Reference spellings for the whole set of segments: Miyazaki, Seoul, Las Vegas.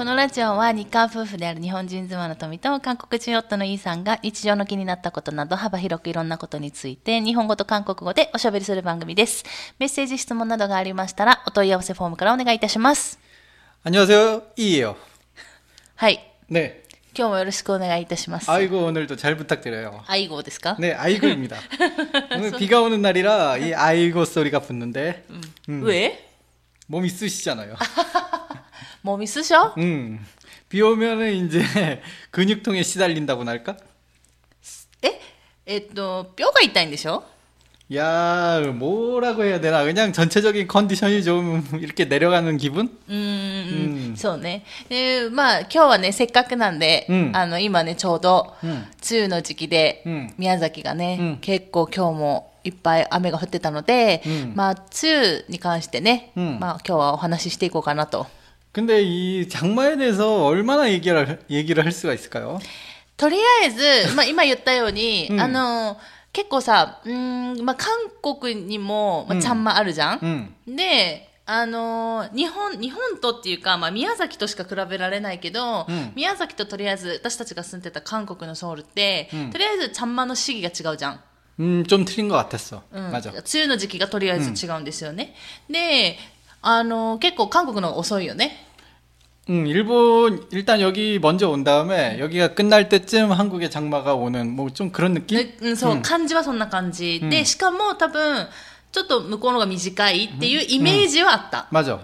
このラジオは日韓夫婦である日本人妻の富と韓国人夫のイーさんが日常の気になったことなど幅広くいろんなことについて日本語と韓国語でおしゃべりする番組です。メッセージ質問などがありましたらお問い合わせフォームからお願いいたします。こんにちは、いいよ。はい、ね、今日もよろしくお願いいたします。아이고오늘도잘부탁드려요。아이고ですか？네아이고입니다 오늘 비가 오는 날이라 이아이고 소리가 붙는데 왜? 몸이 쑤시잖아요. 몸이 쑤셔? 비 오면은 이제 근육통에 시달린다고나 할까? 에? 뼈가 있다는 데죠? 야, 뭐라고 해야 되나? 그냥 전체적인 컨디션이 좀 이렇게 내려가는 기분? そうね。まあ今日はね、せっかくなんで、今ねちょうど梅雨の時期で、宮崎がね、結構今日もいっぱい雨が降ってたので、まあ梅雨に関してね、まあ今日はお話ししていこうかなと。근데이장마에대해서얼마나얘기를 할 수가 있을까요? とりあえず、まあ今言ったように、結構さ、まあ韓国にもちゃんまあるじゃん。で、日本とっていうか、まあ宮崎としか比べられないけど、宮崎ととりあえず私たちが住んでた韓国のソウルって、とりあえずちゃんまの時期が違うじゃん。좀 틀린 것 같았어. 맞아.梅雨の時期がとりあえず違うんですよね。で、結構韓国の遅いよね。일본 일단 여기 먼저 온 다음에 여기가 끝날 때쯤 한국의 장마가 오는 뭐 좀 그런 느낌? 네, 간지와 そんな感じで しかも 多分 ちょっと向こうのが短いっていう 이미지가 있다. 맞아.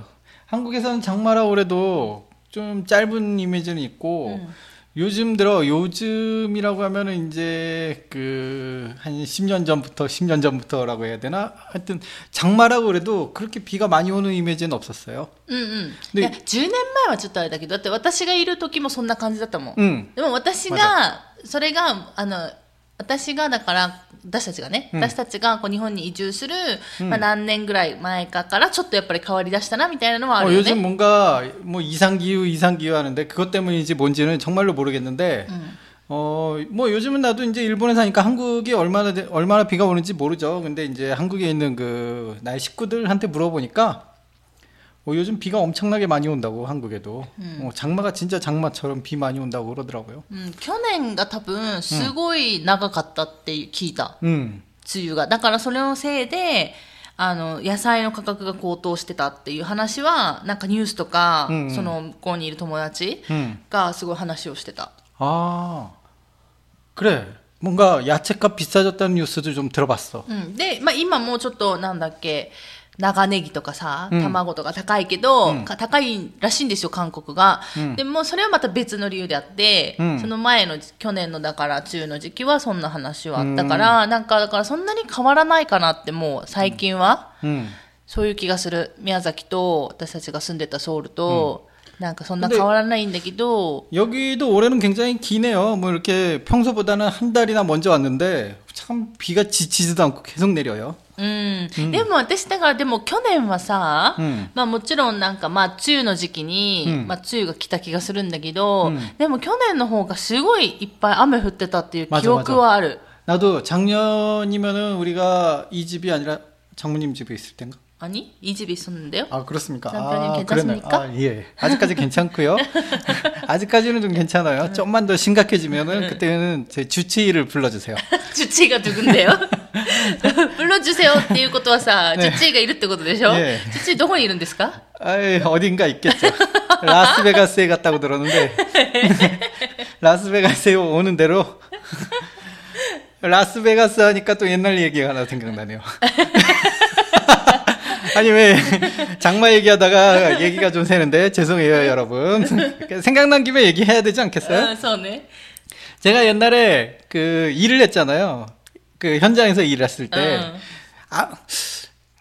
한국에서는 장마라고 그래도 좀 짧은 이미지는 있고 요즘이라고 하면은 이제 그 한 10년 전부터라고 해야 되나? 하여튼 장마라고 그래도 그렇게 비가 많이 오는 이미지는 없었어요. 근데 10년前は ちょっとあれだけど、だって私がいる時もそんな感じだったもん。でも私がそれが私がだから私たちがこう日本に移住する、まあ、何年ぐらい前かからちょっとやっぱり変わりだしたなみたいなのはあるよね。요즘 뭔가 뭐 이상기후 하는데 그것 때문인지 뭔지는 정말로 모르겠는데 뭐 요즘은 나도 이제 일본에 사니까 한국이 얼마나 비가 오는지 모르죠. 근데 이제 한국에 있는 그 나의 식구들한테 물어보니까 요즘 비가 엄청나게 많이 온다고 한국에도 장마가 진짜 장마처럼 비 많이 온다고 그러더라고요. 去年が多分すごい長かったって聞いた 梅雨がだからそれのせいで 野菜の価格が高騰してたっていう話はなんかニュースとか その向こうにいる友達がすごい話をしてた 아, 그래. 뭔가 야채값 비싸졌다는 뉴스도 좀 들어봤어. 근데 막 지금은 조금 뭔가 長ネギとかさ、卵とか高いけど、高いらしいんですよ、韓国が。でもそれはまた別の理由であって、その前の去年のだから梅雨の時期はそんな話はあったから、なんかだからそんなに変わらないかなってもう最近は、そういう気がする。宮崎と私たちが住んでたソウルと、なんかそんな変わらないんだけど。여기도 올해는 굉장히 기네요。もう이렇게 평소보다는 한 달이나 먼저 왔는데、참 비가 지치지도 않고 계속 내려요。でも私だからでも去年はさ、まあもちろんなんかまあ梅雨の時期に、まあ梅雨が来た気がするんだけど、でも去年の方がすごいいっぱい雨降ってたっていう記憶はある。나도 작년이면은 우리가 이 집이 아니라 장모님 집에 있을 때인가? 아니, 이 집에 있었는데요. 아, 그렇습니까? 남편님 괜찮습니까? 아, 예. 아직까지 괜찮고요. 아직까지는 좀 괜찮아요. 좀만 더 심각해지면은 그때는 제 주치의를 불러주세요. 주치의가 누군데요? 불러주세요っていうことはさ 주치의가いるってことでしょ? 예. 주치의 どこにいるんですか? 아이, 어딘가 있겠죠. 라스베가스에 갔다고 들었는데 라스베가스에 오는 대로 라스베가스 하니까 또 옛날 얘기가 하나 생각나네요. 아니 왜 장마 얘기하다가 얘기가 좀 새는데 죄송해요 여러분. 생각난 김에 얘기해야 되지 않겠어요? 그러네. 제가 옛날에 그 일을 했잖아요. 그 현장에서 일했을 때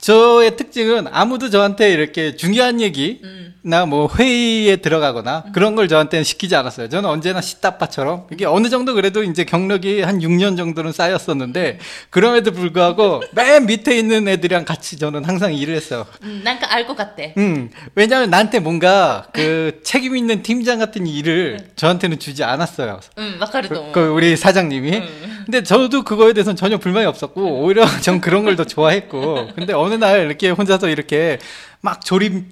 저의 특징은 아무도 저한테 이렇게 중요한 얘기나 뭐 회의에 들어가거나 그런 걸 저한테는 시키지 않았어요. 저는 언제나 시따빠처럼 이게 어느 정도 그래도 이제 경력이 한 6년 정도는 쌓였었는데 그럼에도 불구하고 맨 밑에 있는 애들이랑 같이 저는 항상 일을 했어요. 난가 알 것 같아. 왜냐하면 나한테 뭔가 그 책임 있는 팀장 같은 일을 저한테는 주지 않았어요. 맞아요. 우리 사장님이. 근데 저도 그거에 대해서는 전혀 불만이 없었고 오히려 전 그런 걸 더 좋아했고. 근데 어느 날 이렇게 혼자서 이렇게 막 조립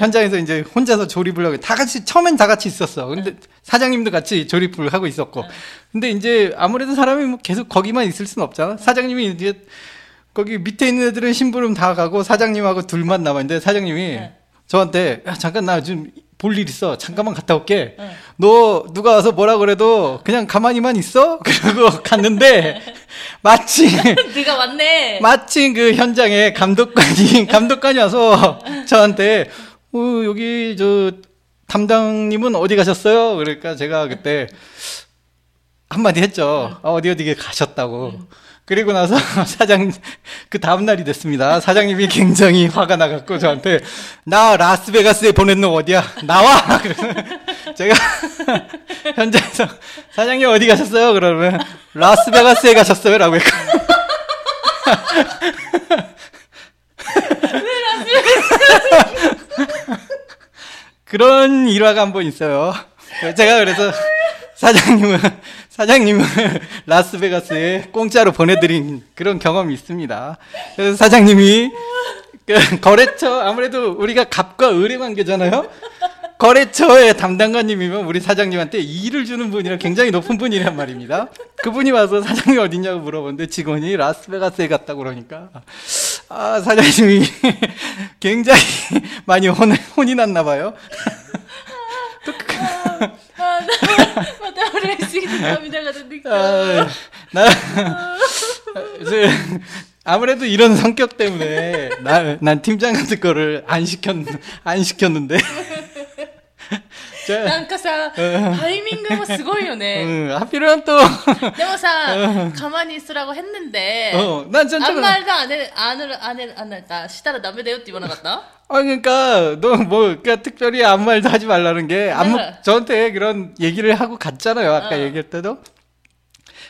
현장에서 이제 혼자서 조립을 하고 다 같이 처음엔 다 같이 있었어. 근데 사장님도 같이 조립을 하고 있었고. 근데 이제 아무래도 사람이 뭐 계속 거기만 있을 수는 없잖아. 사장님이 이제 거기 밑에 있는 애들은 심부름 다 가고 사장님하고 둘만 남았는데 사장님이 저한테 야, 잠깐 나 요즘 볼 일 있어. 잠깐만 갔다 올게. 응. 너 누가 와서 뭐라 그래도 그냥 가만히만 있어? 그러고 갔는데 마침 네가 왔네. 마침 그 현장에 감독관이 와서 저한테 여기 저 담당님은 어디 가셨어요? 그러니까 제가 그때 한마디 했죠. 어디 가셨다고. 그리고 나서 그 다음날이 됐습니다. 사장님이 굉장히 화가 나갖고 저한테, 나 라스베가스에 보낸 놈 어디야? 나와! 그러면 제가 현장에서, 사장님 어디 가셨어요? 그러면, 라스베가스에 가셨어요? 라고 했고. 왜 라스베가스에? 그런 일화가 한번 있어요. 제가 그래서, 사장님은 라스베가스에 공짜로 보내드린 그런 경험이 있습니다. 그래서 사장님이 거래처, 아무래도 우리가 값과 을의 관계잖아요. 거래처의 담당관님이면 우리 사장님한테 일을 주는 분이라 굉장히 높은 분이란 말입니다. 그분이 와서 사장님 어딨냐고 물어보는데 직원이 라스베가스에 갔다고 그러니까 아 사장님이 굉장히 많이 혼이 났나 봐요. 아무래도 이런 성격 때문에 난 팀장 같은 거를 안 시켰는데 なんかさタイミングもすごいよねでもさ가만히있으라고했는데안말도안했다안했다시다라담배대요って言わなかった? 아, 그러니까 너 그러니까 특별히 아무 말도 하지 말라는 게 저한테 그런 얘기를 하고 갔잖아요. 아까 얘기할 때도.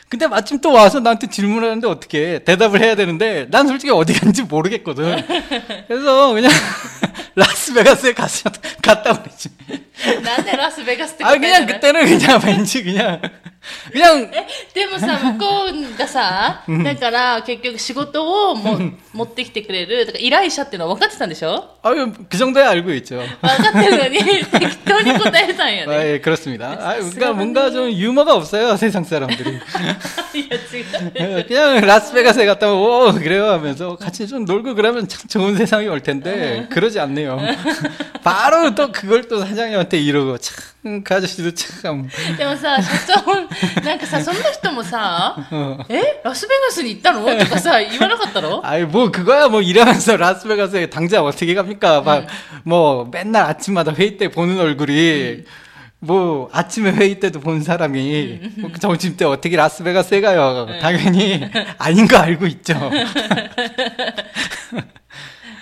근데 마침 또 와서 나한테 질문하는데 어떻게 대답을 해야 되는데 난 솔직히 어디 간지 모르겠거든. 그래서 그냥 라스베가스에 갔다 그랬지. 난데 라스베가스 때. 아 그냥 그때는 그냥 왠지 그냥. でもさ向こうがさだから結局仕事を持ってきてくれる依頼者っていうのは分かってたんでしょ？あ、그 정도야 알고 있죠。分かってるのに適当に答えたんやね。아、예、그렇습니다。아, 그러니까 뭔가 좀 유머가 없어요 세상 사람들이. 그냥 라스베가스에 갔다 오면 오 그래요 하면서 같이 좀 놀고 그러면 참 좋은 세상이 올 텐데 그러지 않네요. 바로 또 그걸 또 사장님한테 이러고 참 그 아저씨도 참. でもさ社長なんかさそんな人もさえラスベガスに行ったのとかさ言わなかったの? 아이 뭐 그거야 뭐 일하면서 라스베가스에 당장 어떻게 갑니까? 막 뭐 맨날 아침마다 회의 때 보는 얼굴이. 뭐 아침에 회의 때도 본 사람이 뭐 점심 때 어떻게 라스베가스에 가요? 당연히 아닌 거 알고 있죠.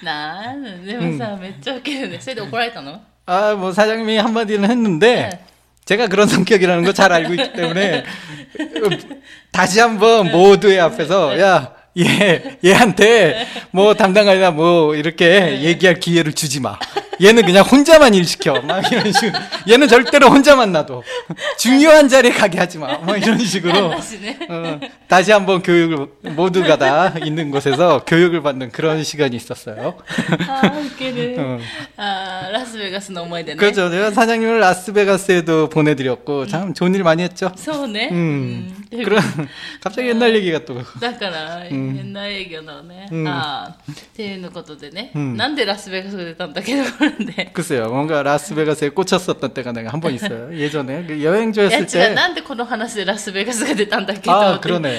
なんでもさめっちゃウケるね。それで怒られたの？あ、뭐 사장님이 한마디는 했는데 제가 그런 성격이라는 거 잘 알고 있기 때문에 다시 한번 모두의 앞에서 야 얘한테 뭐 담당관이나 뭐 이렇게 얘기할 기회를 주지 마. 얘는 그냥 혼자만 일 시켜. 막 이런 식으로. 얘는 절대로 혼자만 놔둬. 중요한 자리에 가게 하지 마. 막 이런 식으로. 다시 한번 교육을, 모두가 다 있는 곳에서 교육을 받는 그런 시간이 있었어요. 아, 웃기네. 아, 라스베가스 넘어야 되네. 그렇죠. 제가 사장님을 라스베가스에도 보내드렸고, 참 좋은 일 많이 했죠. 서운해. 그럼, 갑자기 옛날 얘기가 또. 그러니까, 옛날 얘기가 나오네. 아, っていうことでね。なんでラスベガスが出たんだけど。 글쎄요, 뭔가 라스베가스에 꽂혔었던 때가 내가 한 번 있어요. 예전에 그 여행조였을 때. 난데 この話で 라스베가스가 됐단다けど. 아, 그러네.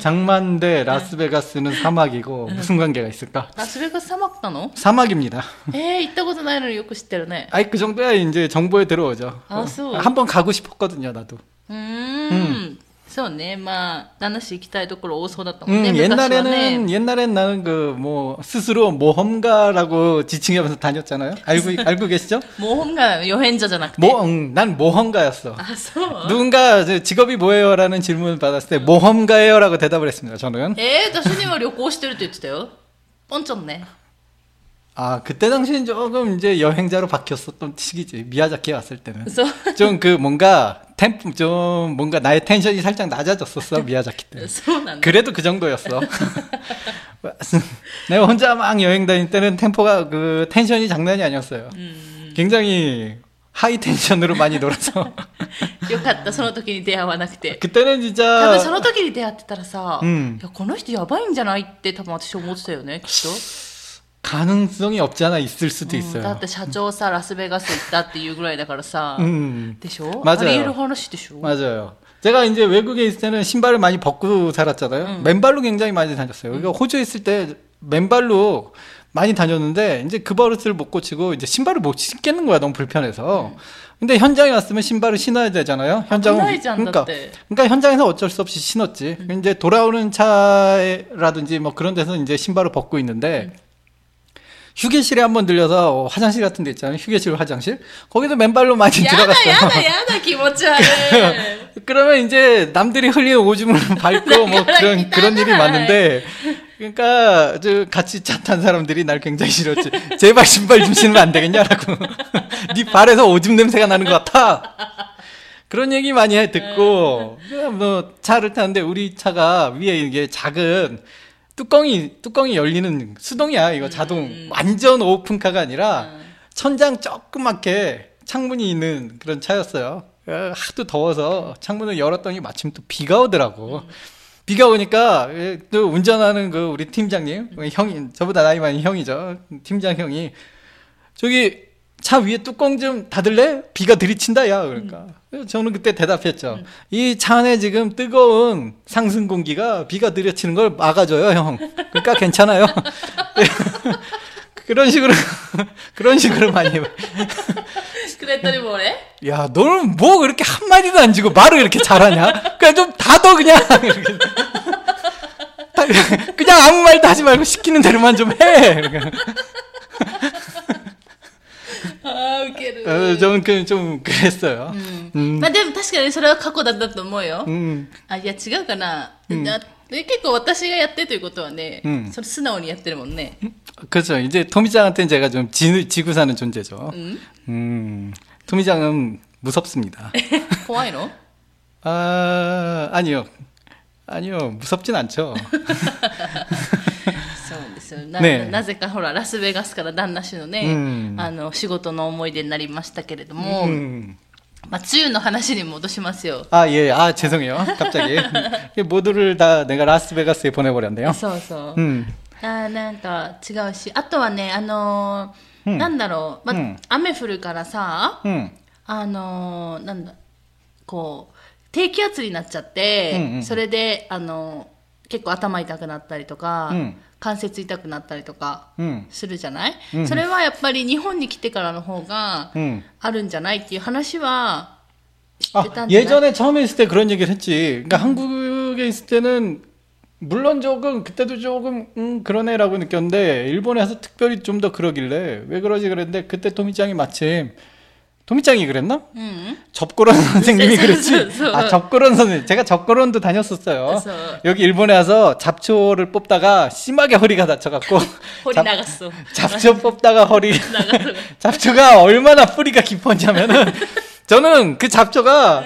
장마인데 라스베가스는 사막이고 무슨 관계가 있을까? 라스베가스 사막이나? 사막입니다. 에, 있다 것도 나이를 요거 知ってるね. 아이 그 정도야 이제 정보에 들어오죠. 아, 한번 가고 싶었거든요, 나도. そうねまあ7市行きたいところ多そうだったもんね。 옛날에는 나는 그 뭐 스스로 모험가라고 지칭하면서 다녔잖아요. 알고 계시죠? 모험가 여행자잖아. 난 모험가였어. 아, so? 누군가 직업이 뭐예요라는 질문을 받았을 때 모험가예요라고 대답을 했습니다. 저는. 에, 자신님은 여행してるって言ってたよ. 뻔쩍네. 아, 그때 당시엔 조금 이제 여행자로 바뀌었었던 시기지. 미야자키에 왔을 때는. So? 좀 그 뭔가 템포 좀 뭔가 나의 텐션이 살짝 낮아졌었어 미야자키 때. 그래도 그 정도였어. 내가 혼자 막 여행 다닐 때는 템포가 그 텐션이 장난이 아니었어요. 굉장히 하이 텐션으로 많이 놀아서. よかったその時に出会わなくて. 그때는 진짜. 多分その時に出会ってたらさ, この人やばいんじゃないって多分私思ってたよねきっと. 가능성이 없지 않아 있을 수도 있어요. 나한테 사장사 라스베가스 있다っていうぐらいだからさ. 되죠? 맞아요. 맞아요. 제가 이제 외국에 있을 때는 신발을 많이 벗고 살았잖아요. 맨발로 굉장히 많이 다녔어요. 그러니까 호주에 있을 때 맨발로 많이 다녔는데 이제 그 버릇을 못 고치고 이제 신발을 못 신겠는 거야. 너무 불편해서. 근데 현장에 왔으면 신발을 신어야 되잖아요. 현장은 그러니까 현장에서 어쩔 수 없이 신었지. 이제 돌아오는 차라든지 뭐 그런 데서 이제 신발을 벗고 있는데. 휴게실에 한번 들려서 화장실 같은 데 있잖아요. 휴게실 화장실. 거기도 맨발로 많이 들어갔어요. 야다 기모차를. 그러면 이제 남들이 흘리는 오줌을 밟고 뭐 그런 일이 많은데 그러니까 저 같이 차 탄 사람들이 날 굉장히 싫었지. 제발 신발 좀 신으면 안 되겠냐라고. 네 발에서 오줌 냄새가 나는 것 같아. 그런 얘기 많이 듣고 뭐 차를 타는데 우리 차가 위에 이게 작은 뚜껑이 열리는 수동이야. 이거 자동 완전 오픈카가 아니라 천장 조그맣게 창문이 있는 그런 차였어요. 하도 더워서 창문을 열었더니 마침 또 비가 오더라고. 비가 오니까 또 운전하는 그 우리 팀장님 형이 저보다 나이 많은 형이죠. 팀장 형이 저기 차 위에 뚜껑 좀 닫을래? 비가 들이친다, 야. 그러니까. 저는 그때 대답했죠. 이 차 안에 지금 뜨거운 상승 공기가 비가 들이치는 걸 막아줘요, 형. 그러니까 괜찮아요. 그런 식으로 많이 해봐요. 그랬더니 뭐래? 야, 너는 뭐 그렇게 한마디도 안 지고 말을 이렇게 잘하냐? 그냥 좀 닫어, 그냥. 그냥 아무 말도 하지 말고 시키는 대로만 좀 해.ああ、ウケる。ジョン君、좀 그랬어요。まあでも確かにそれは過去だったと思うよ。あ、いや違うかな。結構私がやってということはね、それ素直にやってるもんね。그렇죠。이제 토미장한테는 제가 좀 지구사는 존재죠。토미장은 무섭습니다。怖いの？あ、아니요。아니요。무섭진 않죠。なぜかほらラスベガスから旦那氏のね、あの仕事の思い出になりましたけれども、まあ、梅雨の話に戻しますよ。あ、いえ、あ、죄송해요。갑자기 모두를 다 내가ラスベガスへ보내버렸네요。そうそう。あ、なんか違うし、あとはね、なんだろう、まあ雨降るからさ、なんだこう低気圧になっちゃって、それで結構頭痛くなったりとか。関節痛くなったりとかするじゃない、それはやっぱり日本に来てからの方があるんじゃないっていう話は知ってたんじゃない？예전에 처음에 있을 때 그런 얘기를 했지. 그러니까 한국에 있을 때는 물론 조금 그때도 조금 그러네라고 느꼈는데 일본에 와서 특별히 좀 더 그러길래 왜 그러지 그랬는데 그때 토미짱이 마침 토미짱이 그랬나? 접고론 선생님이 그랬지? 아, 접고론 선생님. 제가 접고론도 다녔었어요. 여기 일본에 와서 잡초를 뽑다가 심하게 허리가 다쳐갖고. 허리 나갔어. 잡초 뽑다가 허리. 나갔어. 잡초가 얼마나 뿌리가 깊었냐면은 저는 그 잡초가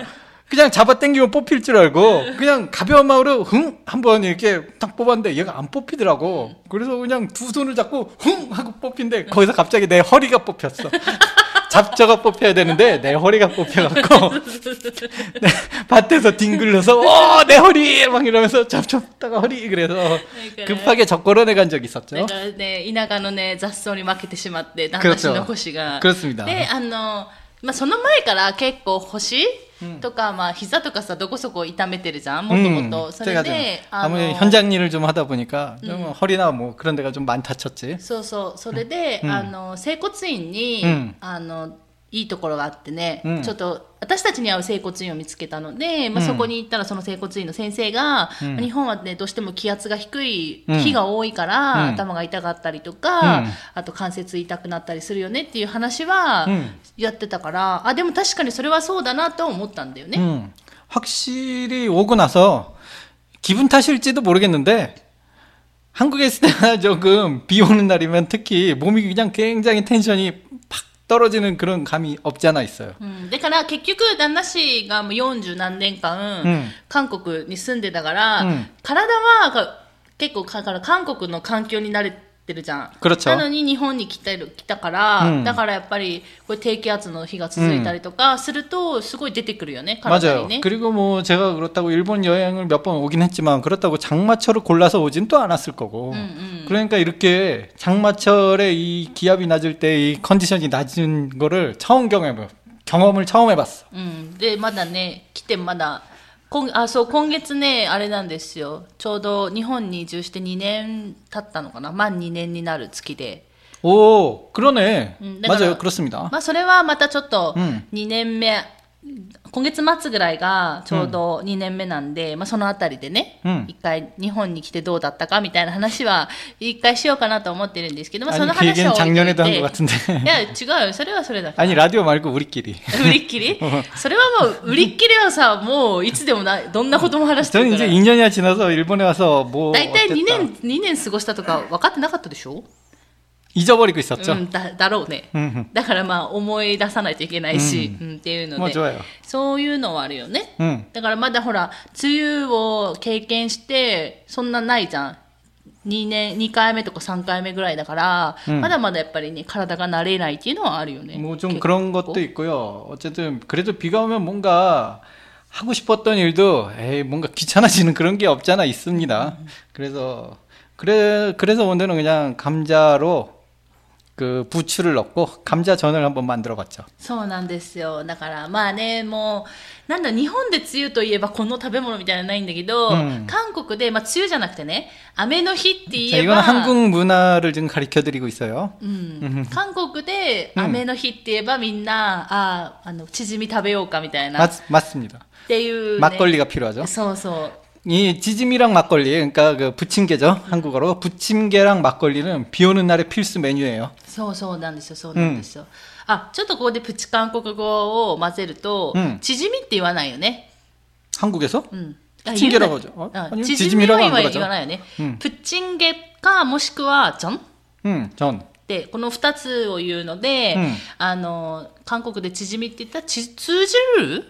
그냥 잡아당기면 뽑힐 줄 알고 그냥 가벼운 마음으로 흥! 한번 이렇게 딱 뽑았는데 얘가 안 뽑히더라고. 그래서 그냥 두 손을 잡고 흥! 하고 뽑힌데 거기서 갑자기 내 허리가 뽑혔어. 잡초가 뽑혀야 되는데 내 허리가 뽑혀갖고 밭에서 뒹굴려서 오, 내 허리! 막 이러면서 잡초 뽑다가 허리! 그래서 급하게 접고론에 간 적이 있었죠. 그러니까 네, 이나가의 잡초에 負けてしまって 남자친의 고시가 그렇습니다. 네, その前から結構腰とか、まあ、膝とかさどこそこ痛めてるじゃんもともとそれで아무래도 현장 일을 좀 하다 보니까 좀 허리나 뭐 그런 데가 좀 많이 다쳤지. そうそうそれで整骨院にいいところがあってね、ちょっと私たちに合う整骨院を見つけたので、まあ、そこに行ったらその整骨院の先生が、日本はねどうしても気圧が低い日が多いから、頭が痛かったりとか、あと関節痛くなったりするよねっていう話はやってたから、あでも確かにそれはそうだなと思ったんだよね。확실히 오고 나서 기분 탓일지도 모르겠는데 한국에 있을 때나 조금 비 오는 날이면 특히 몸이 그냥 굉장히 텐션이 팍 떨어지는 그런 감이 없지 않아 있어요. だから結局旦那氏が40何年間 韓国に住んでたから 体は 結構韓国の環境に慣れてるじゃん。 그렇죠. なのに日本に来たから だからやっぱり低気圧の日が続いたりとかするとすごい出てくるよね 맞아요. 그리고 뭐 제가 그렇다고 일본 여행을 몇 번 오긴 했지만 그렇다고 장마철을 골라서 오진 또 않았을 거고 그러니까 이렇게 장마철에 이 기압이 낮을 때 이 컨디션이 낮은 거를 처음 경험해봐요. 경험을 처음 해봤어. 근데 まだね来てまだ 今月ねあれなんですよ。ちょうど日本に移住して2年経ったのかな。満2年になる月で。 오, 그러네. 맞아요, 그렇습니다. まあそれはまたちょっと2年目 今月末ぐらいがちょうど2年目なんで まあそのあたりでね 一回日本に来てどうだったかみたいな話は一回しようかなと思ってるんですけど まあその話は置いていや違うよそれはそれだから 아니 라디오 말고 우리끼리 우리끼리? それはもう우리끼리はさもういつでもどんなことも話してるから 저는 이제 2년이 지나서 일본에 와서 뭐 大体2年過ごしたとか分かってなかったでしょ? 잊어버리고 있었죠. 다ろうね. 그러니까 막 思い出さないといけないし, っていうのでそういうのはあるよね. 그러니까 まだほら梅雨を経験してそんなないじゃん. 2回目とか3回目ぐらいだから まだまだやっぱりね体が慣れないっていうのはあるよね. 뭐 좀 그런 것도 있고요. 어쨌든 그래도 비가 오면 뭔가 하고 싶었던 일도 에이 뭔가 귀찮아지는 그런 게 없잖아 있습니다. 그래서 오늘은 그냥 감자로 그 부추를 넣고 감자전을 한번 만들어봤죠. そうなんですよ。だからまあねもうなんだ日本で梅雨といえばこの食べ物みたいなのないんだけど 韓国でまあ梅雨じゃなくてね雨の日って言えば 이건 한국 문화를 지금 가르쳐드리고 있어요. 한국에 雨の日って言えばみんなああのチヂミ食べようかみたいな 맞습니다. っていうね 막걸리가 필요하죠. そうそう。 이 지짐이랑 막걸리, 그러니까 그 부침개죠. 한국어로 부침개랑 막걸리는 비 오는 날의 필수 메뉴예요. そうそうなんですよ。 아, ちょっとここでプチ韓国語を混ぜると、チヂミって言わないよね. 한국에서? 부침개라고 하죠. 아니요, 지짐이라고 안 그러죠. 言わないよね. 부침개か もしくは 전? 전. で、この2つを言うので、 韓国でチヂミって言ったら通じる?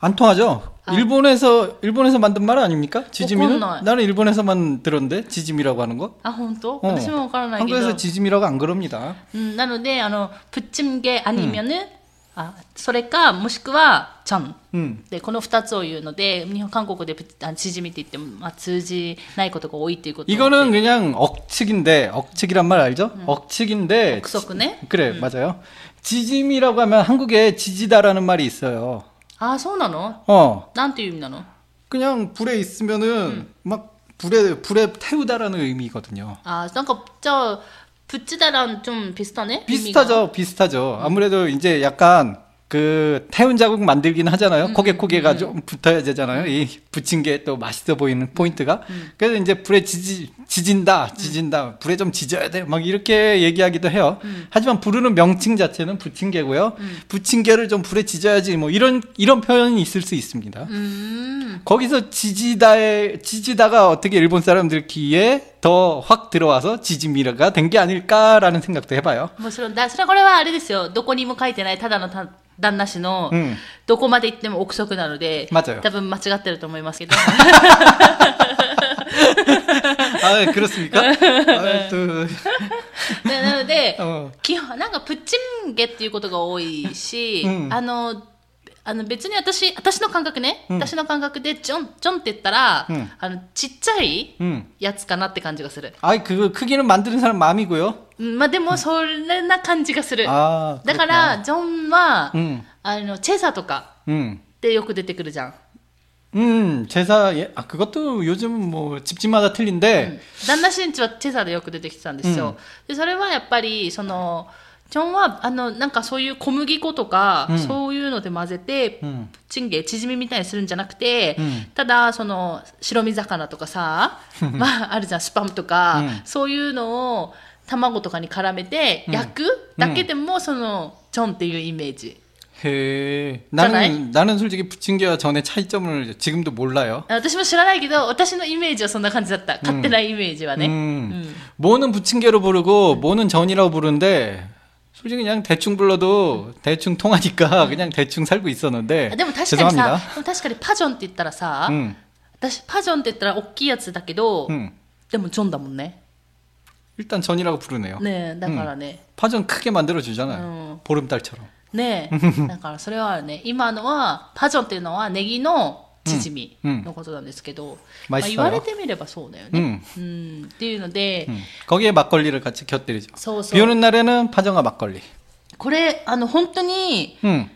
안 통하죠? 아. 일본에서 만든 말 아닙니까? 지짐이는? 나는 일본에서만 들었는데, 지짐이라고 하는 거? 아, 혼또? 한국에서 지짐이라고 안 그럽니다. なので, 부침개 아니면은, 아, それかもしくは전. でこの2つを言うので 韓国で縮みって言っても通じないことが多いっていうこと 이거는 그냥 억측인데 억측이란 말 알죠? 억측인데 억석네? 그래 맞아요. 지짐이라고 하면 한국에 지지다라는 말이 있어요. 아, そうなの? 어. なんていう意味なの? 그냥 불에 있으면은 막 불에 태우다라는 의미거든요. 아, 그러니까 저 붙이다랑 좀 비슷하네? 비슷하죠. 아무래도 이제 약간 그 태운 자국 만들긴 하잖아요. 코게코게가 좀 붙어야 되잖아요. 이 붙인 게 또 맛있어 보이는 포인트가. 그래서 이제 불에 지진다. 불에 좀 지져야 돼. 막 이렇게 얘기하기도 해요. 하지만 부르는 명칭 자체는 부침개고요. 부침개를 좀 불에 지져야지. 뭐 이런 표현이 있을 수 있습니다. 거기서 지지다가 어떻게 일본 사람들 귀에 더 확 들어와서 지지미라가 된 게 아닐까라는 생각도 해봐요. 물론, 그건 どこにも書いてないただの 旦那氏のどこまで行っても憶測なので多分間違ってると思いますけど 아, 그렇습니까? 아, 또. 네, なので基本なんかプッチンゲっていうことが多いし 別に私の感覚ね私の感覚でちょんって言ったらちっちゃいやつかなって感じがする 아, 그 크기는 만드는 사람 마음이고요. まあでもそんな感じがする。だからジョンはあのチェサとかってよく出てくるじゃん。 チェサ あ、 그것도 요즘 뭐 집집마다 틀린데. 旦那氏んちはチェサでよく出てきてたんですよ。 それはやっぱりその ちょんはなんかそういう小麦粉とかそういうので混ぜてプチンゲ縮みみたいにするんじゃなくてただその白身魚とかさあるじゃんスパムとかそういうのを卵とかに絡めて焼くだけでもそのちょんっていうイメージ 나는 솔직히 부침개와 전의 차이점을 지금도 몰라요. 私も知らないけど私のイメージはそんな感じだった勝手なイメージはね。뭐는 부침개로 부르고 뭐는 전이라고 부르는데 솔직히 그냥 대충 불러도 대충 통하니까 그냥 대충 살고 있었는데. 죄송합니다. 사실 파전 って言ったらさ, 파전 って言ったら大きいやつだけど, でも전다もんね. 일단 전이라고 부르네요. 네, 그러니까 파전 크게 만들어 주잖아요. 보름달처럼. 네, 그러니까 그거는 이마노와 파전っていうのは ネギのチヂミのことなんですけど、まあ言われてみればそうだよね。っていうので、거기에 막걸리를 같이 곁들이죠. 비 오는 날에는 파전과 막걸리. これ、本当に、韓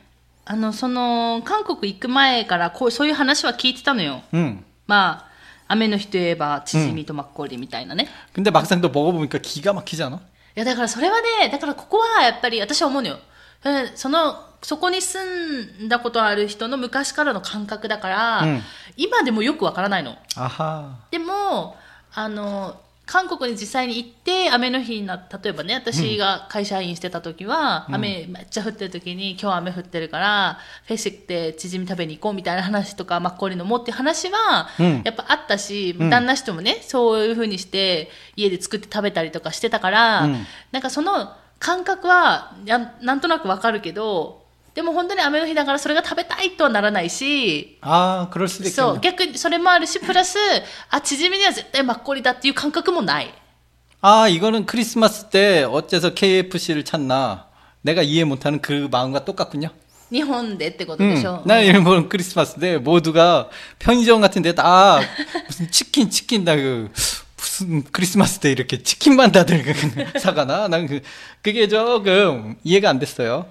国行く前からそういう話は聞いてたのよ。 まあ 雨の日といえばチヂミとマッコリみたいなね。 근데 막상 또 먹어보니까 기가 막히잖아. だからそれはね、だからここはやっぱり私は思うのよ。その、そこに住んだことある人の昔からの感覚だから、今でもよくわからないの。あは。でも、韓国に実際に行って雨の日になった、例えばね、私が会社員してた時は雨めっちゃ降ってる時に今日雨降ってるから、フェイスシックでチヂミ食べに行こうみたいな話とかマッコリの持って話は、やっぱあったし、旦那氏ともね、そういう風にして家で作って食べたりとかしてたから、なんかその感覚はなんとなくわかるけど、でも本当に雨の日だからそれが食べたいとはならないし、ああ、이거는 크리스마스 때 어째서 K-FC를 찾나? 내가 이해 못하는 그 마음과 똑같군요. 日本でってことでしょ? 나 일본 크리스마스 때 모두가 편의점 같은 데 다 무슨 치킨 다 그 무슨 크리스마스 때 이렇게 치킨만 다들 사가나? 난 그게 조금 이해가 안 됐어요.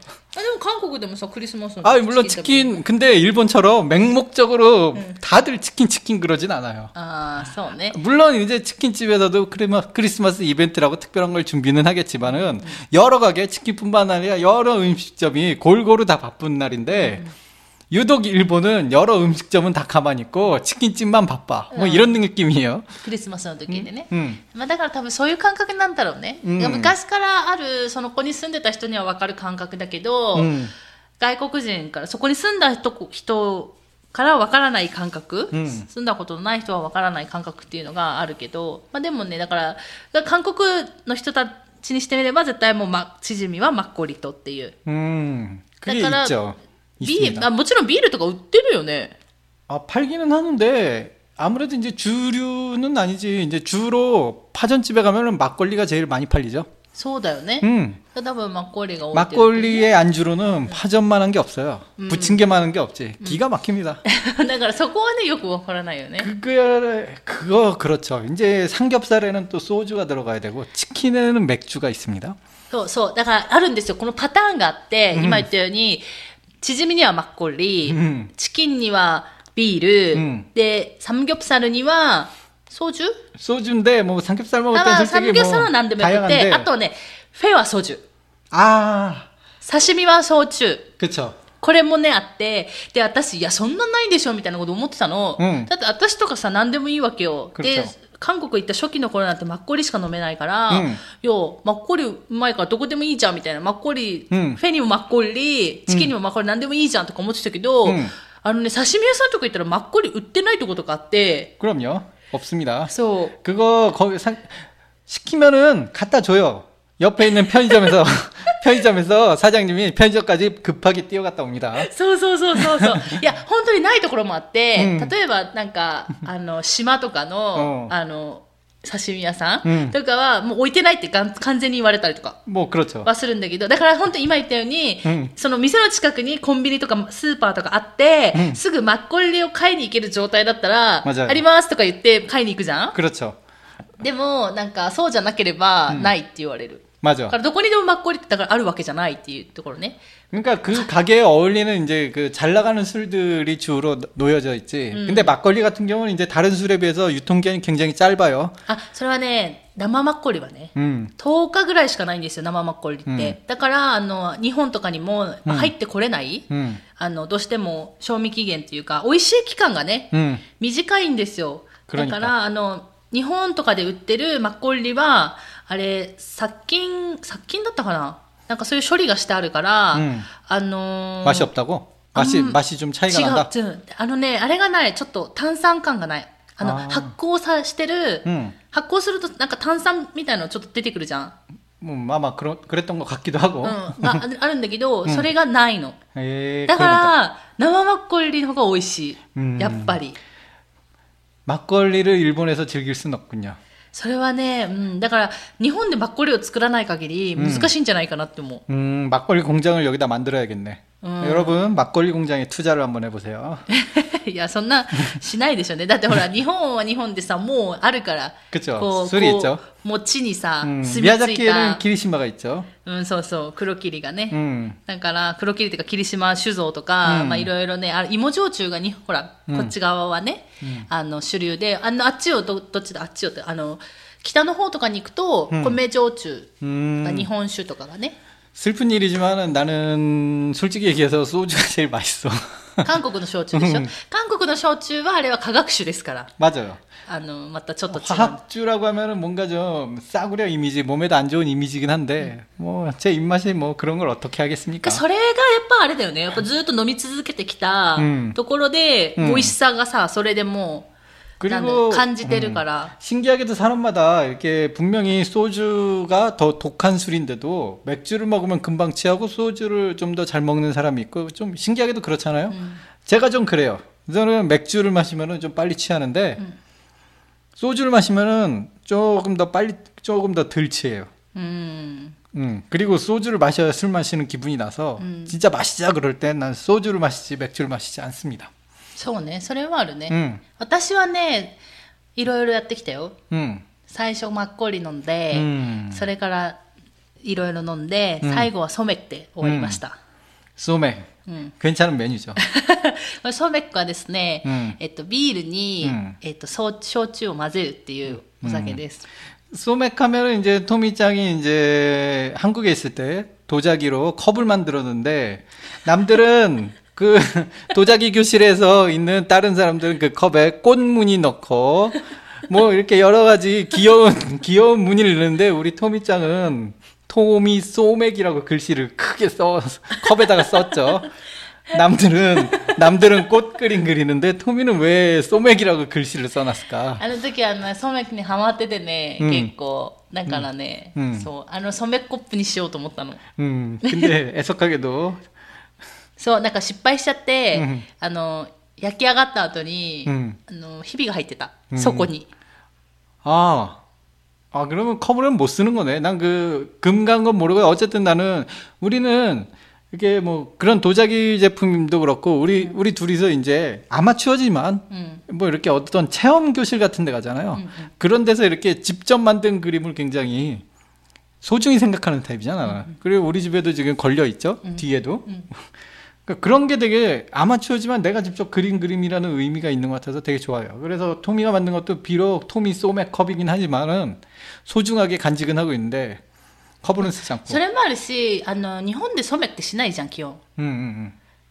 한국에도 크리스마스. 아, 물론 치킨. 근데 일본처럼 맹목적으로 다들 치킨 그러진 않아요. 아, 그러네. 물론 이제 치킨집에서도 크리스마스 이벤트라고 특별한 걸 준비는 하겠지만은 여러 가게 치킨뿐만 아니라 여러 음식점이 골고루 다 바쁜 날인데 유독 일본은 여러 음식점은 다 가만히 있고 치킨집만 바빠. 뭐 이런 느낌이에요. 크리스마스の 時でね. 뭐, だから多分そういう感覚なんだろうね. 그러니까 昔からあるそのここに住んでた人にはわかる感覚だけど, 外国人からそこに住んだ人からわからない感覚, 住んだことのない人はわからない感覚っていうのがあるけど, まあでもね、だから韓国の人たちにしてみれば絶対もうチヂミはマッコリとっていう。だから 비아,もちろんビールとか売ってるよね. 아, 팔기는 하는데 아무래도 이제 주류는 아니지. 이제 주로 파전집에 가면은 막걸리가 제일 많이 팔리죠. そうだよね. 막걸리가 막걸리의 안주로는 파전만한 게 없어요. 부침개만한 게 없지. 기가 막힙니다. 그러니까 그거는 よくわからないよね. 그거 그렇죠. 이제 삼겹살에는 또 소주가 들어가야 되고 치킨에는 맥주가 있습니다. そうそう。だからあるんですよ。このパターンがあって、今言ったように チヂミにはマッコリ、 チキンにはビール、 で、 삼겹살には소주? 소주인데 뭐 삼겹살 먹을 때 솔직히 삼겹살은 안 되면 그때, あとね、フェは소주. 아. 사시미와 소주. 그쵸. これもね、あって、で、私、いや、そんなんないんでしょみたいなこと思ってたの。 だって私とかさ、何でもいいわけよ。で、 韓国行った初期の頃なんてマッコリしか飲めないから、マッコリうまいからどこでもいいじゃんみたいな、マッコリ、フェにもマッコリ、チキンにもマッコリなんでもいいじゃんとか思ってたけど、 刺身屋さんとか行ったらマッコリ売ってないってことがあって。 그럼요. 없습니다. 그거 거기 시키면은 갖다 줘요. 옆에 있는 편의점에서 편의점에서 사장님이 편의점까지 급하게 뛰어갔다 옵니다. そうそうそうそう。いや、本当にないところもあって、例えばなんか島とかの、刺身屋さんとかはもう置いてないって完全に言われたりとか。もう그렇죠。忘れるんだけど、だから本当今言ったように、その店の近くにコンビニとかスーパーとかあって、すぐマッコリを買いに行ける状態だったら、ありますとか言って買いに行くじゃん。그렇죠。でもなんかそうじゃなければないって言われる。 맞아. 그러니까 도코니도 막걸리ってだからあるわけじゃないっていうところね. 그러니까 그 가게에 어울리는 이제 그 잘 나가는 술들이 주로 놓여져 있지. 근데 막걸리 같은 경우는 이제 다른 술에 비해서 유통기한이 굉장히 짧아요. 아, それはね、生막걸리はね, 10日ぐらいしかないんですよ、生막걸리って. だから、日本とかにも入ってこれない, どうしても賞味期限っていうか、美味しい期間がね, 短いんですよ。だから、日本とかで売ってる막걸리は あれ殺菌だったかな、なんかそういう処理がしてあるから、 맛이 없다고? 맛이 좀 차이가 난다? あのね、あれがない、ちょっと炭酸感がない。発酵さしてる、発酵するとなんか炭酸みたいなのちょっと出てくるじゃん。まあまあクレトンが活気度はご、うんまあ、あるんだけど、うん、それがないの。だから生マッコリの方が美味しい。やっぱり。マッコリを日本で즐길 수는 없군요。それはね、うん、だから日本でマッコリを作らない限り難しいんじゃないかなって思う。マッコリ工場を여기다 만들어야겠네。여러분막걸리공장에투자를한번해보세요。いやそんなしないでしょうね。だってほら日本は日本でさもうあるから。그렇죠。술이있죠。もう地にさ、住み着いた。宮崎에는霧島が있죠。うんそうそう黒霧がね。だから黒霧とか霧島酒造とかまあいろいろねあ芋焼酎がにほらこっち側はねあの主流であっちをどっちだあっちをってあの北の方とかに行くと米焼酎日本酒とかがね。슬픈일이지만나는솔직히얘기해서소주가제일맛있어。韓国の焼酎でしょ。韓国の焼酎はあれは化学酒ですから。맞아요。またちょっと違う。化学酒라고하면은뭔가좀싸구려이미지몸에도안좋은이미지긴한데뭐제입맛이뭐그런걸어떻게하겠습니까。それがやっぱあれだよね。やっぱずっと飲み続けてきたところで美味しさがさそれでもう。그리고간지대를가라 신기하게도 사람마다 이렇게 분명히 소주가 더 독한 술인데도 맥주를 먹으면 금방 취하고 소주를 좀 더 잘 먹는 사람이 있고 좀 신기하게도 그렇잖아요. 제가 좀 그래요. 저는 맥주를 마시면은 좀 빨리 취하는데 소주를 마시면은 조금 더 빨리 조금 더 덜 취해요. 그리고 소주를 마셔야 술 마시는 기분이 나서 진짜 마시자 그럴 때 난 소주를 마시지 맥주를 마시지 않습니다。そうね、それはあるね、うん、私はねいろいろやってきたよ、うん、最初マッコリ飲んで、うん、それからいろいろ飲んで、うん、最後はソメックで終わりました、うん、ソメック、うん、괜찮은メニューですソメックはですね、うんビールに、うん焼酎を混ぜるっていうお酒です、うん、ソメック하면은 이제 토미짱이 이제 한국에 있을 때 도자기로 컵을 만들었는데 남들은 그 도자기 교실에서 있는 다른 사람들은 그 컵에 꽃무늬 넣고 뭐 이렇게 여러 가지 귀여운 무늬를 넣는데 우리 토미짱은 토미 소맥이라고 글씨를 크게 써서 컵에다가 썼죠. 남들은 꽃 그림 그리는데 토미는 왜 소맥이라고 글씨를 써놨을까? あの時はソメックにハマっててね 結構だからね そうあのソメックコップにしようと思ったの 근데 애석하게도 そうなんか失敗しちゃって、うん、焼き上がった後に、うん、ひびが入ってた、うん、そこに。ああ、あ、그러면 컵은 못 쓰는 거네。난 그 금 간 건 모르고 어쨌든 나는 우리는 이게 뭐 그런 도자기 제품도 그렇고 우리 둘이서 이제 아마추어지만 뭐 이렇게 어떤 체험 교실 같은 데 가잖아요. 그런 데서 이렇게 직접 만든 그림을 굉장히 소중히 생각하는 타입이잖아. 그리고 우리 집에도 지금 걸려 있죠. 뒤에도. 그런 게 되게 아마추어지만 내가 직접 그린 그림이라는 의미가 있는 것 같아서 되게 좋아요. 그래서 토미가 만든 것도 비록 토미 소맥 컵이긴 하지만은 소중하게 간직은 하고 있는데 컵은 쓰지 않고. それもあるし、日本でソメってしないじゃん、基本。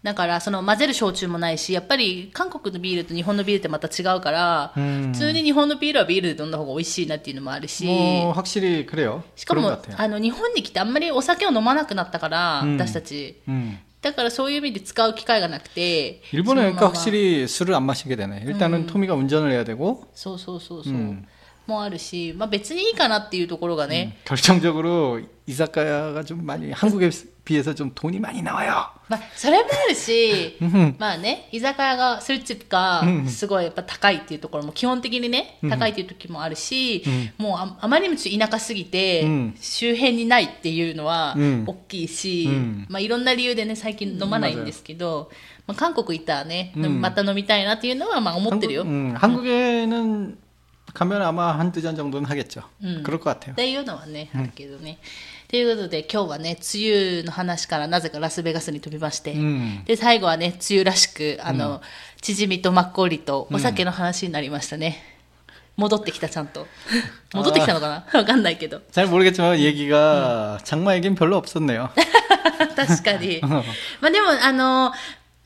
だからその混ぜる焼酎もないし、やっぱり韓国のビールと日本のビールってまた違うから、普通に日本のビールはビールで飲んだ方が美味しいなっていうのもあるし、もう확실히 그래요。しかも日本に来てあんまりお酒を飲まなくなったから、私たち。だからそういう意味で使う機会がなくて、日本は확실히 술을 안 마시게 되네。일단은 토미가 운전을 해야 되고、そうそうそうそう。もあるし、まあ別にいいかなっていうところがね。결정적으로이사카야가좀많이한국에비해서좀돈이많이나와요。まあそれもあるし、まあね、居酒屋が술집がすごいやっぱ高いっていうところも基本的にね、高いっていう時もあるし、もう あまりにもちょっと田舎すぎて、周辺にないっていうのは大きいし、まあいろんな理由でね最近飲まないんですけど、まあ韓国行ったらね、また飲みたいなっていうのはまあ思ってるよ。韓国에는가면 아마 한두 잔 정도는 하겠죠. 그럴 것 같아요. 네, 이거는 맞네. 하겠네. ということで今日はね梅雨の話からなぜかラスベガスに飛びまして、で最後はね梅雨らしくチヂミとマッコリとお酒の話になりましたね。戻ってきたちゃんと戻ってきたのかなわかんないけど。잘 모르겠지만 얘기가 장마 얘기는 별로 없었네요。確かに。まあでも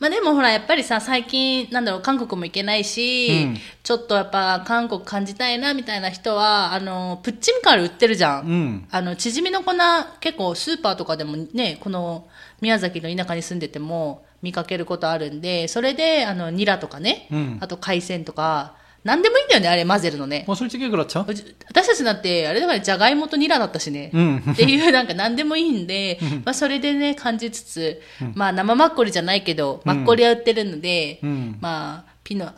まあでもほらやっぱりさ最近なんだろう韓国も行けないし、ちょっとやっぱ韓国感じたいなみたいな人はプッチンカール売ってるじゃん、チヂミの粉結構スーパーとかでもねこの宮崎の田舎に住んでても見かけることあるんでそれでニラとかね、あと海鮮とか何でもいいんだよねあれ混ぜるのね。もうそれちげえくらっちゃう。私たちだってあれだからじゃがいもとニラだったしね、うん、っていうなんか何でもいいんで、まあ、それでね感じつつ、うん、まあ生マッコリじゃないけどマッコリは売ってるので、うん、まあ。ピの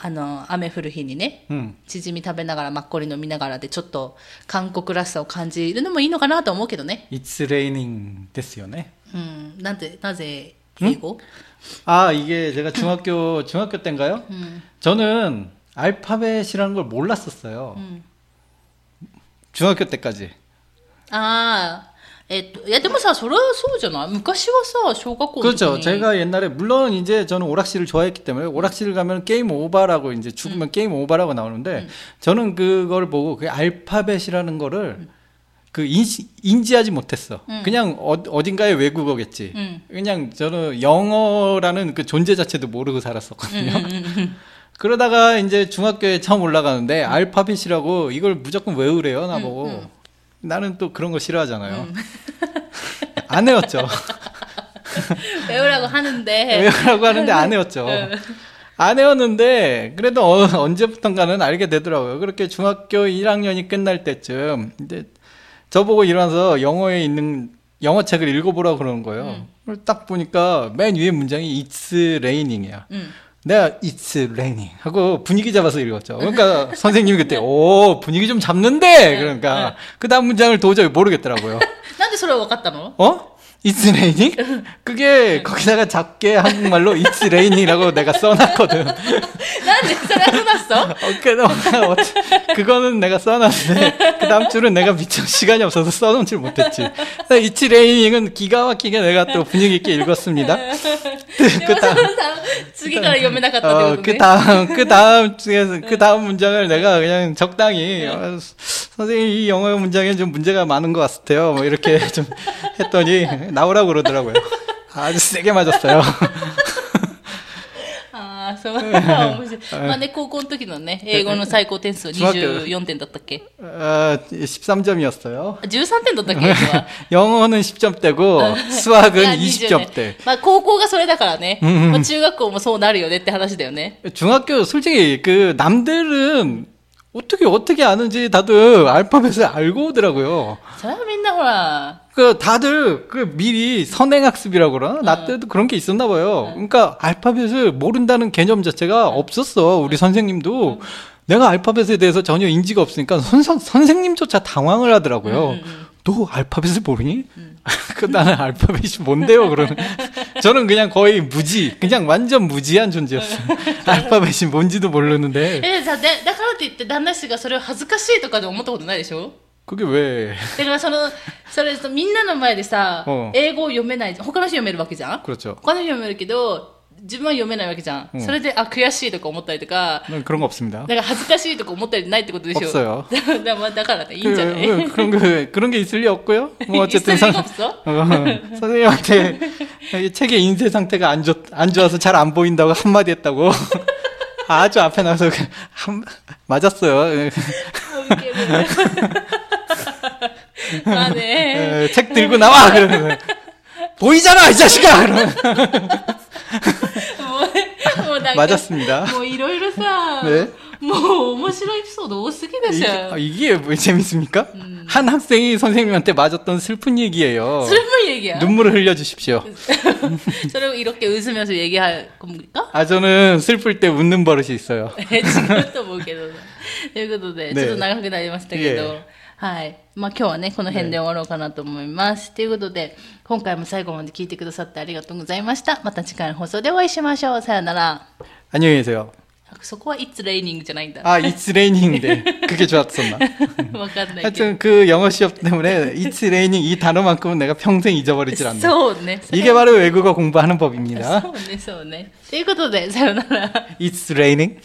雨降る日にね、うん、チヂミ食べながらマッコリ飲みながらでちょっと韓国らしさを感じるのもいいのかなと思うけどね。 It's raining ですよね、うん、なぜ英語？아 이게 제가 중학교 때인가요? 저는 알파벳이라는 걸 몰랐었어요. 중학교 때까지. 아 야, 근데 사, 그래, 그렇잖아. 옛날에 초등학교 그렇죠. 제가 옛날에 물론 이제 저는 오락실을 좋아했기 때문에 오락실을 가면 게임 오버라고 이제 죽으면 게임 오버라고 나오는데 저는 그걸 보고 그 알파벳이라는 거를 그 인지하지 못했어. 그냥 어딘가의 외국어겠지. 그냥 저는 영어라는 그 존재 자체도 모르고 살았었거든요. 그러다가 이제 중학교에 처음 올라가는데 알파벳이라고 이걸 무조건 외우래요, 나보고. 나는 또 그런 거 싫어하잖아요. 안 외웠죠. 외우라고 하는데 안 외웠죠. 안 외웠는데 그래도 언제부턴가는 알게 되더라고요. 그렇게 중학교 1학년이 끝날 때쯤 이제 저보고 일어나서 영어에 있는 영어 책을 읽어보라고 그러는 거예요. 딱 보니까 맨 위에 문장이 It's raining이야. 내가 It's raining 하고 분위기 잡아서 읽었죠. 그러니까 선생님이 그때 오 분위기 좀 잡는데 그러니까 그 다음 문장을 도저히 모르겠더라고요. 난데 소리가 왔다노? 어? It's raining? 그게 거기다가 작게 한국말로 It's raining이라고 내가 써놨거든. 난데 소리가 써놨어? 그거는 내가 써놨는데 그 다음 줄은 내가 미처 시간이 없어서 써놓질 못했지. It's raining은 기가 막히게 내가 또 분위기 있게 읽었습니다. 그 다음 문장을 내가 그냥 적당히 선생님 이 영어 문장에 좀 문제가 많은 것 같아요. 뭐 이렇게 좀 했더니 나오라고 그러더라고요. 아주 세게 맞았어요. まあね、高校の時のね、英語の最高点数24点だったっけ? 13점이었어요. 13点だったっけ? 영어는 10점대고, 수학은 20점대. まあ高校がそれだからね、中学校もそうなるよねって話だよね. 중학교, 솔직히 그 남들은 어떻게 아는지 다들 알파벳을 알고 오더라고요. 자, 맨날ほら. 그 다들 그 미리 선행학습이라고 그러나? 나 때도 그런 게 있었나 봐요. 그러니까 알파벳을 모른다는 개념 자체가 없었어. 우리 선생님도 내가 알파벳에 대해서 전혀 인지가 없으니까 선생님조차 당황을 하더라고요. 너 알파벳을 모르니? 나는 알파벳이 뭔데요? 그러면 저는 그냥 거의 무지, 그냥 완전 무지한 존재였어요. 알파벳이 뭔지도 모르는데. 예, 나からって言って 旦那氏が それを 恥ずかしいとかで思ったことないでしょ? 그게 왜? 내가 그래서 みんなの前でさ 英語 読めない, 他の人読めるわけじゃん? 그렇죠. 他の人読めるけど 自分は読めないわけじゃん. それで 아, 悔しいとか思ったりとか 그런 거 없습니다. 내가 恥ずかしいとか思ったりないってことでしょ? 없어요. だからねいいんじゃない? 그런 게 있을 리 없고요. 뭐 어쨌든 있을 리가 없어? 선생님한테 책의 인쇄 상태가 안 좋아서 잘 안 보인다고 한마디 했다고 아주 앞에 나와서 맞았어요. 아, 네. 책 들고 나와! 그러면서 보이잖아, 이 자식아! 그러면 맞았습니다. 뭐, 이러이러사. 네. 뭐, 面白い 에피소드 多すぎでしょ. 이게 왜 재밌습니까? 한 학생이 선생님한테 맞았던 슬픈 얘기예요. 슬픈 얘기야? 눈물을 흘려주십시오. 저를 이렇게 웃으면서 얘기할 겁니까? 아, 저는 슬플 때 웃는 버릇이 있어요. 네, 지금도 모르겠어요. ということで、ちょっと長くなりましたけど。 はい。 まあ、今日はね、この辺で終わろうかなと思います。ということで、今回も最後まで聞いてくださってありがとうございました。また次回の放送でお会いしましょう。さよなら。안녕히계세요。そこは It's raining じゃないんだ。あ、It's raining で。그게좋았었나。わかんないけど。하여튼 그 영어 시험 때문에 It's raining 이 단어만큼은 내가 평생 잊어버리질 않네. そうね。이게 바로 외국어 공부하는 법입니다. そうね、そうね。ということで、さよなら。It's raining?